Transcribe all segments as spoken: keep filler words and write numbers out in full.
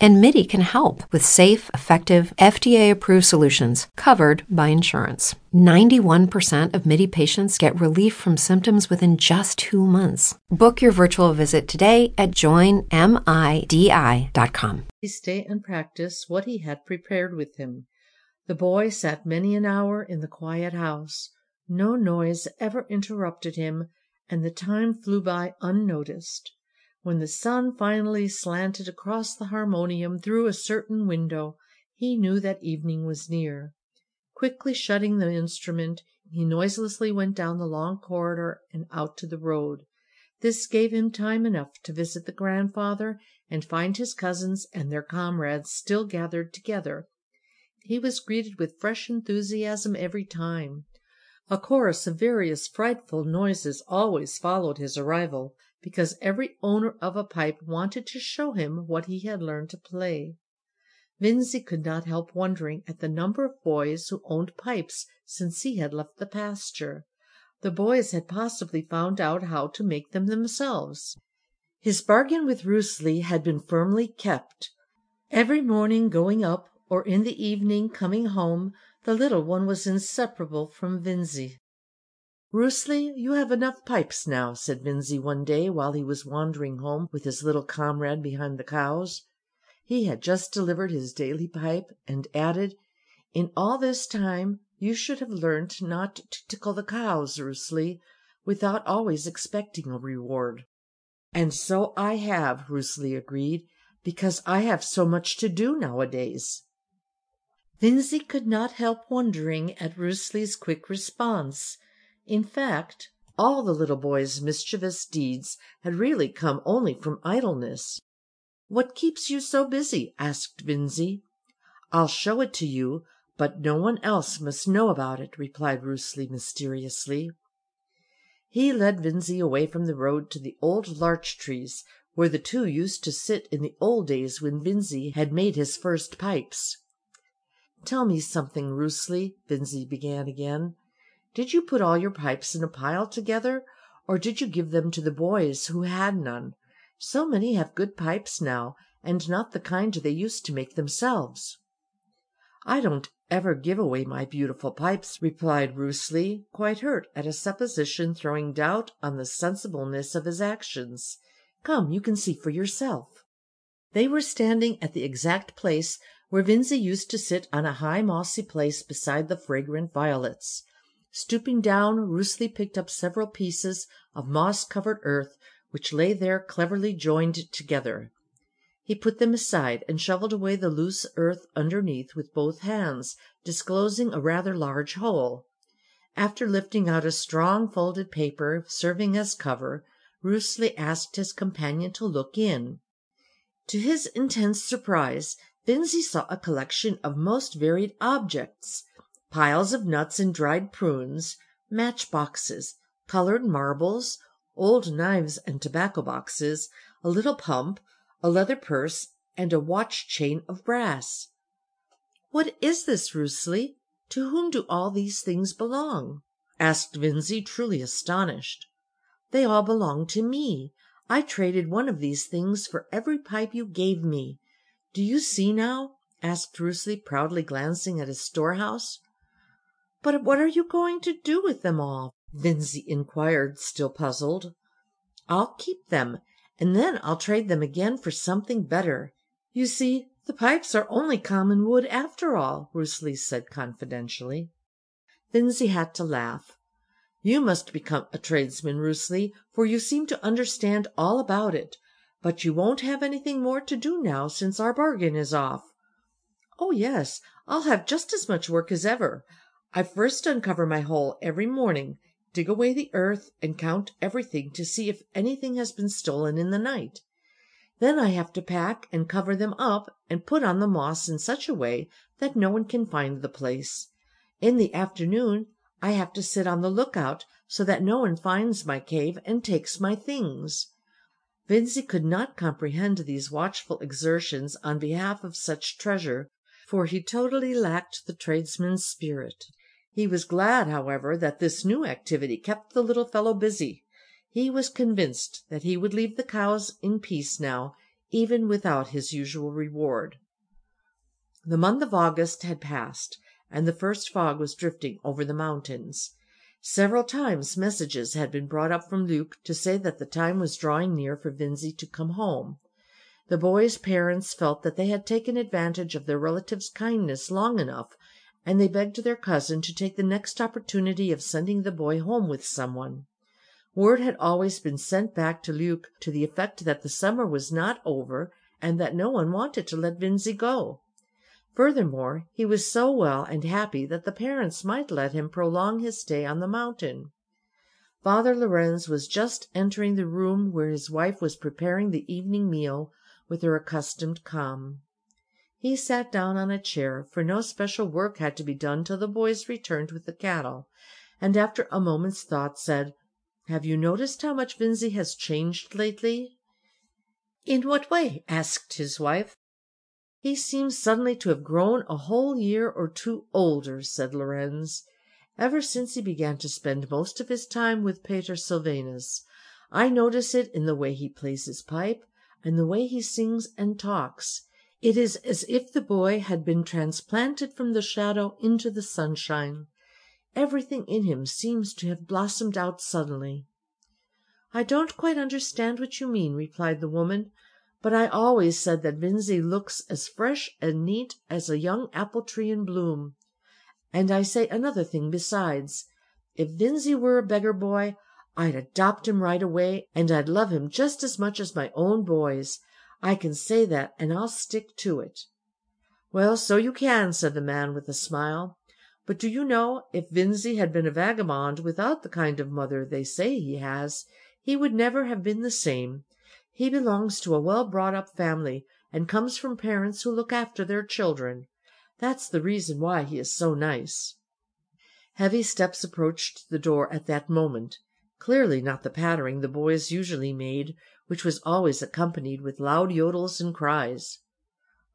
and Midi can help with safe, effective, F D A-approved solutions covered by insurance. ninety-one percent of Midi patients get relief from symptoms within just two months. Book your virtual visit today at join midi dot com. He stay and practice what he had prepared with him. The boy sat many an hour in the quiet house. No noise ever interrupted him, and the time flew by unnoticed. When the sun finally slanted across the harmonium through a certain window, he knew that evening was near. Quickly shutting the instrument, he noiselessly went down the long corridor and out to the road. This gave him time enough to visit the grandfather and find his cousins and their comrades still gathered together. He was greeted with fresh enthusiasm every time. A chorus of various frightful noises always followed his arrival, because every owner of a pipe wanted to show him what he had learned to play. Vinzi could not help wondering at the number of boys who owned pipes since he had left the pasture. The boys had possibly found out how to make them themselves. His bargain with Rösli had been firmly kept. Every morning going up, or in the evening coming home, the little one was inseparable from Vinzi. "Rösli, you have enough pipes now," said Vinzi one day while he was wandering home with his little comrade behind the cows. He had just delivered his daily pipe, and added, "In all this time you should have learnt not to tickle the cows, Rösli, without always expecting a reward." "And so I have," Rösli agreed, "because I have so much to do nowadays." Vinzi could not help wondering at Rösli's quick response. In fact, all the little boy's mischievous deeds had really come only from idleness. "What keeps you so busy?" asked Vinzi. "I'll show it to you, but no one else must know about it," replied Rösli mysteriously. He led Vinzi away from the road to the old larch trees, where the two used to sit in the old days when Vinzi had made his first pipes. "Tell me something, Rösli," Vinzi began again. "Did you put all your pipes in a pile together, or did you give them to the boys who had none? So many have good pipes now, and not the kind they used to make themselves." "I don't ever give away my beautiful pipes," replied Rösli, quite hurt at a supposition throwing doubt on the sensibleness of his actions. "Come, you can see for yourself." They were standing at the exact place where Vinzi used to sit on a high mossy place beside the fragrant violets. Stooping down, Rösli picked up several pieces of moss-covered earth, which lay there cleverly joined together. He put them aside and shoveled away the loose earth underneath with both hands, disclosing a rather large hole. After lifting out a strong folded paper serving as cover, Rösli asked his companion to look in. To his intense surprise, Vinzi saw a collection of most varied objects: piles of nuts and dried prunes, matchboxes, colored marbles, old knives and tobacco boxes, a little pump, a leather purse, and a watch-chain of brass. "What is this, Rösli? To whom do all these things belong?" asked Vinzi, truly astonished. "They all belong to me. I traded one of these things for every pipe you gave me. Do you see now?" asked Rösli, proudly glancing at his storehouse. "But what are you going to do with them all?" Vinzi inquired, still puzzled. "I'll keep them, and then I'll trade them again for something better. You see, the pipes are only common wood after all," Rösli said confidentially. Vinzi had to laugh. "You must become a tradesman, Rösli, for you seem to understand all about it. But you won't have anything more to do now, since our bargain is off." "Oh, yes, I'll have just as much work as ever. I first uncover my hole every morning, dig away the earth, and count everything to see if anything has been stolen in the night. Then I have to pack and cover them up and put on the moss in such a way that no one can find the place. In the afternoon I have to sit on the lookout so that no one finds my cave and takes my things. Vinzi could not comprehend these watchful exertions on behalf of such treasure, for he totally lacked the tradesman's spirit. He was glad, however, that this new activity kept the little fellow busy. He was convinced that he would leave the cows in peace now, even without his usual reward. The month of August had passed, and the first fog was drifting over the mountains. Several times messages had been brought up from Luke to say that the time was drawing near for Vinzi to come home. The boy's parents felt that they had taken advantage of their relative's kindness long enough, and they begged their cousin to take the next opportunity of sending the boy home with someone. Word had always been sent back to Luke to the effect that the summer was not over, and that no one wanted to let Vinzi go. Furthermore, he was so well and happy that the parents might let him prolong his stay on the mountain. Father Lorenz was just entering the room where his wife was preparing the evening meal with her accustomed calm. He sat down on a chair, for no special work had to be done till the boys returned with the cattle, and after a moment's thought said, "Have you noticed how much Vinzi has changed lately?" "In what way?" asked his wife. "He seems suddenly to have grown a whole year or two older," said Lorenz, "ever since he began to spend most of his time with Peter Silvanus. I notice it in the way he plays his pipe, and the way he sings and talks. It is as if the boy had been transplanted from the shadow into the sunshine. Everything in him seems to have blossomed out suddenly." "I don't quite understand what you mean," replied the woman. "But I always said that Vinzi looks as fresh and neat as a young apple tree in bloom. And I say another thing besides. If Vinzi were a beggar boy, I'd adopt him right away, and I'd love him just as much as my own boys. I can say that, and I'll stick to it." "Well, so you can," said the man with a smile. "But do you know, if Vinzi had been a vagabond without the kind of mother they say he has, he would never have been the same. He belongs to a well-brought-up family, and comes from parents who look after their children. That's the reason why he is so nice." Heavy steps approached the door at that moment, clearly not the pattering the boys usually made, which was always accompanied with loud yodels and cries.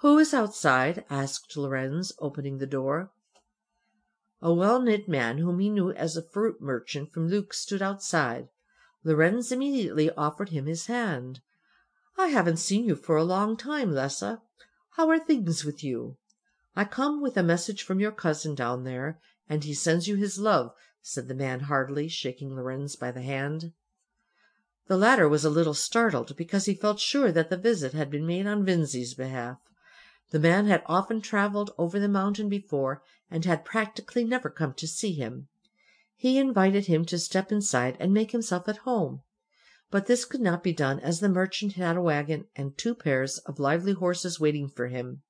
"Who is outside?" asked Lorenz, opening the door. A well-knit man whom he knew as a fruit merchant from Luke stood outside. Lorenz immediately offered him his hand. "I haven't seen you for a long time, Lesa. How are things with you?" "I come with a message from your cousin down there, and he sends you his love," said the man heartily, shaking Lorenz by the hand. The latter was a little startled, because he felt sure that the visit had been made on Vinzi's behalf. The man had often travelled over the mountain before, and had practically never come to see him. He invited him to step inside and make himself at home. But this could not be done, as the merchant had a wagon and two pairs of lively horses waiting for him.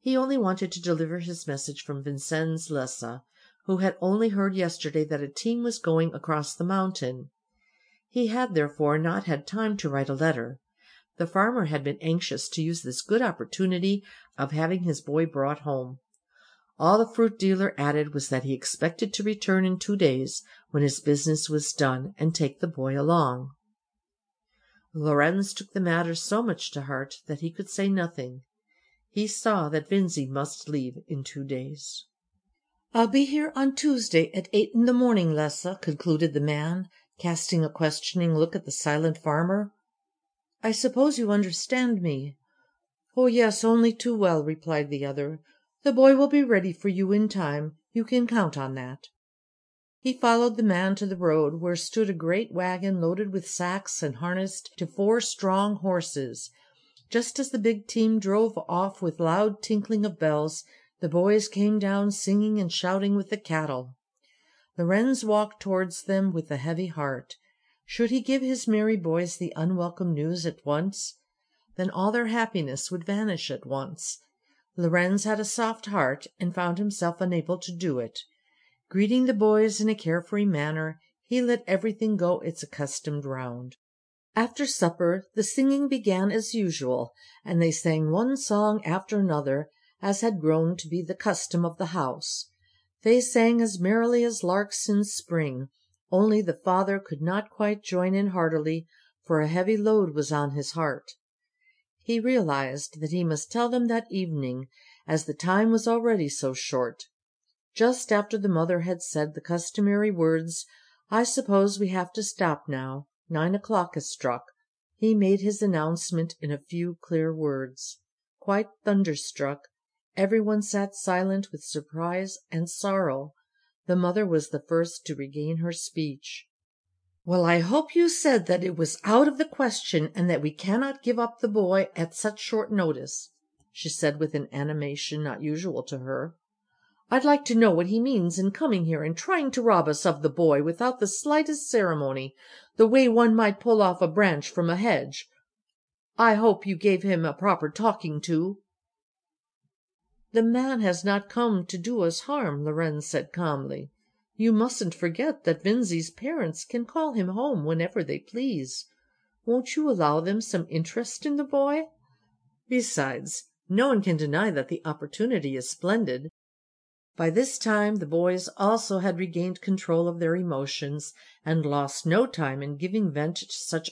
He only wanted to deliver his message from Vincenz Lesa, who had only heard yesterday that a team was going across the mountain. He had, therefore, not had time to write a letter. The farmer had been anxious to use this good opportunity of having his boy brought home. All the fruit dealer added was that he expected to return in two days, when his business was done, and take the boy along. Lorenz took the matter so much to heart that he could say nothing. He saw that Vinzi must leave in two days. "I'll be here on Tuesday at eight in the morning, Lesa," concluded the man, casting a questioning look at the silent farmer. "I suppose you understand me?" "Oh, yes, only too well," replied the other. "The boy will be ready for you in time. You can count on that." He followed the man to the road, where stood a great wagon loaded with sacks and harnessed to four strong horses. Just as the big team drove off with loud tinkling of bells, the boys came down singing and shouting with the cattle. Lorenz walked towards them with a heavy heart. Should he give his merry boys the unwelcome news at once? Then all their happiness would vanish at once. Lorenz had a soft heart, and found himself unable to do it. Greeting the boys in a carefree manner, he let everything go its accustomed round. After supper, the singing began as usual, and they sang one song after another, as had grown to be the custom of the house. They sang as merrily as larks in spring, only the father could not quite join in heartily, for a heavy load was on his heart. He realized that he must tell them that evening, as the time was already so short. Just after the mother had said the customary words, "I suppose we have to stop now. Nine o'clock has struck," he made his announcement in a few clear words. Quite thunderstruck, everyone sat silent with surprise and sorrow. The mother was the first to regain her speech. "Well, I hope you said that it was out of the question, and that we cannot give up the boy at such short notice," she said with an animation not usual to her. "I'd like to know what he means in coming here and trying to rob us of the boy without the slightest ceremony, the way one might pull off a branch from a hedge. I hope you gave him a proper talking to." "The man has not come to do us harm," Lorenz said calmly. "You mustn't forget that Vinzi's parents can call him home whenever they please. Won't you allow them some interest in the boy? Besides, no one can deny that the opportunity is splendid." By this time the boys also had regained control of their emotions, and lost no time in giving vent to such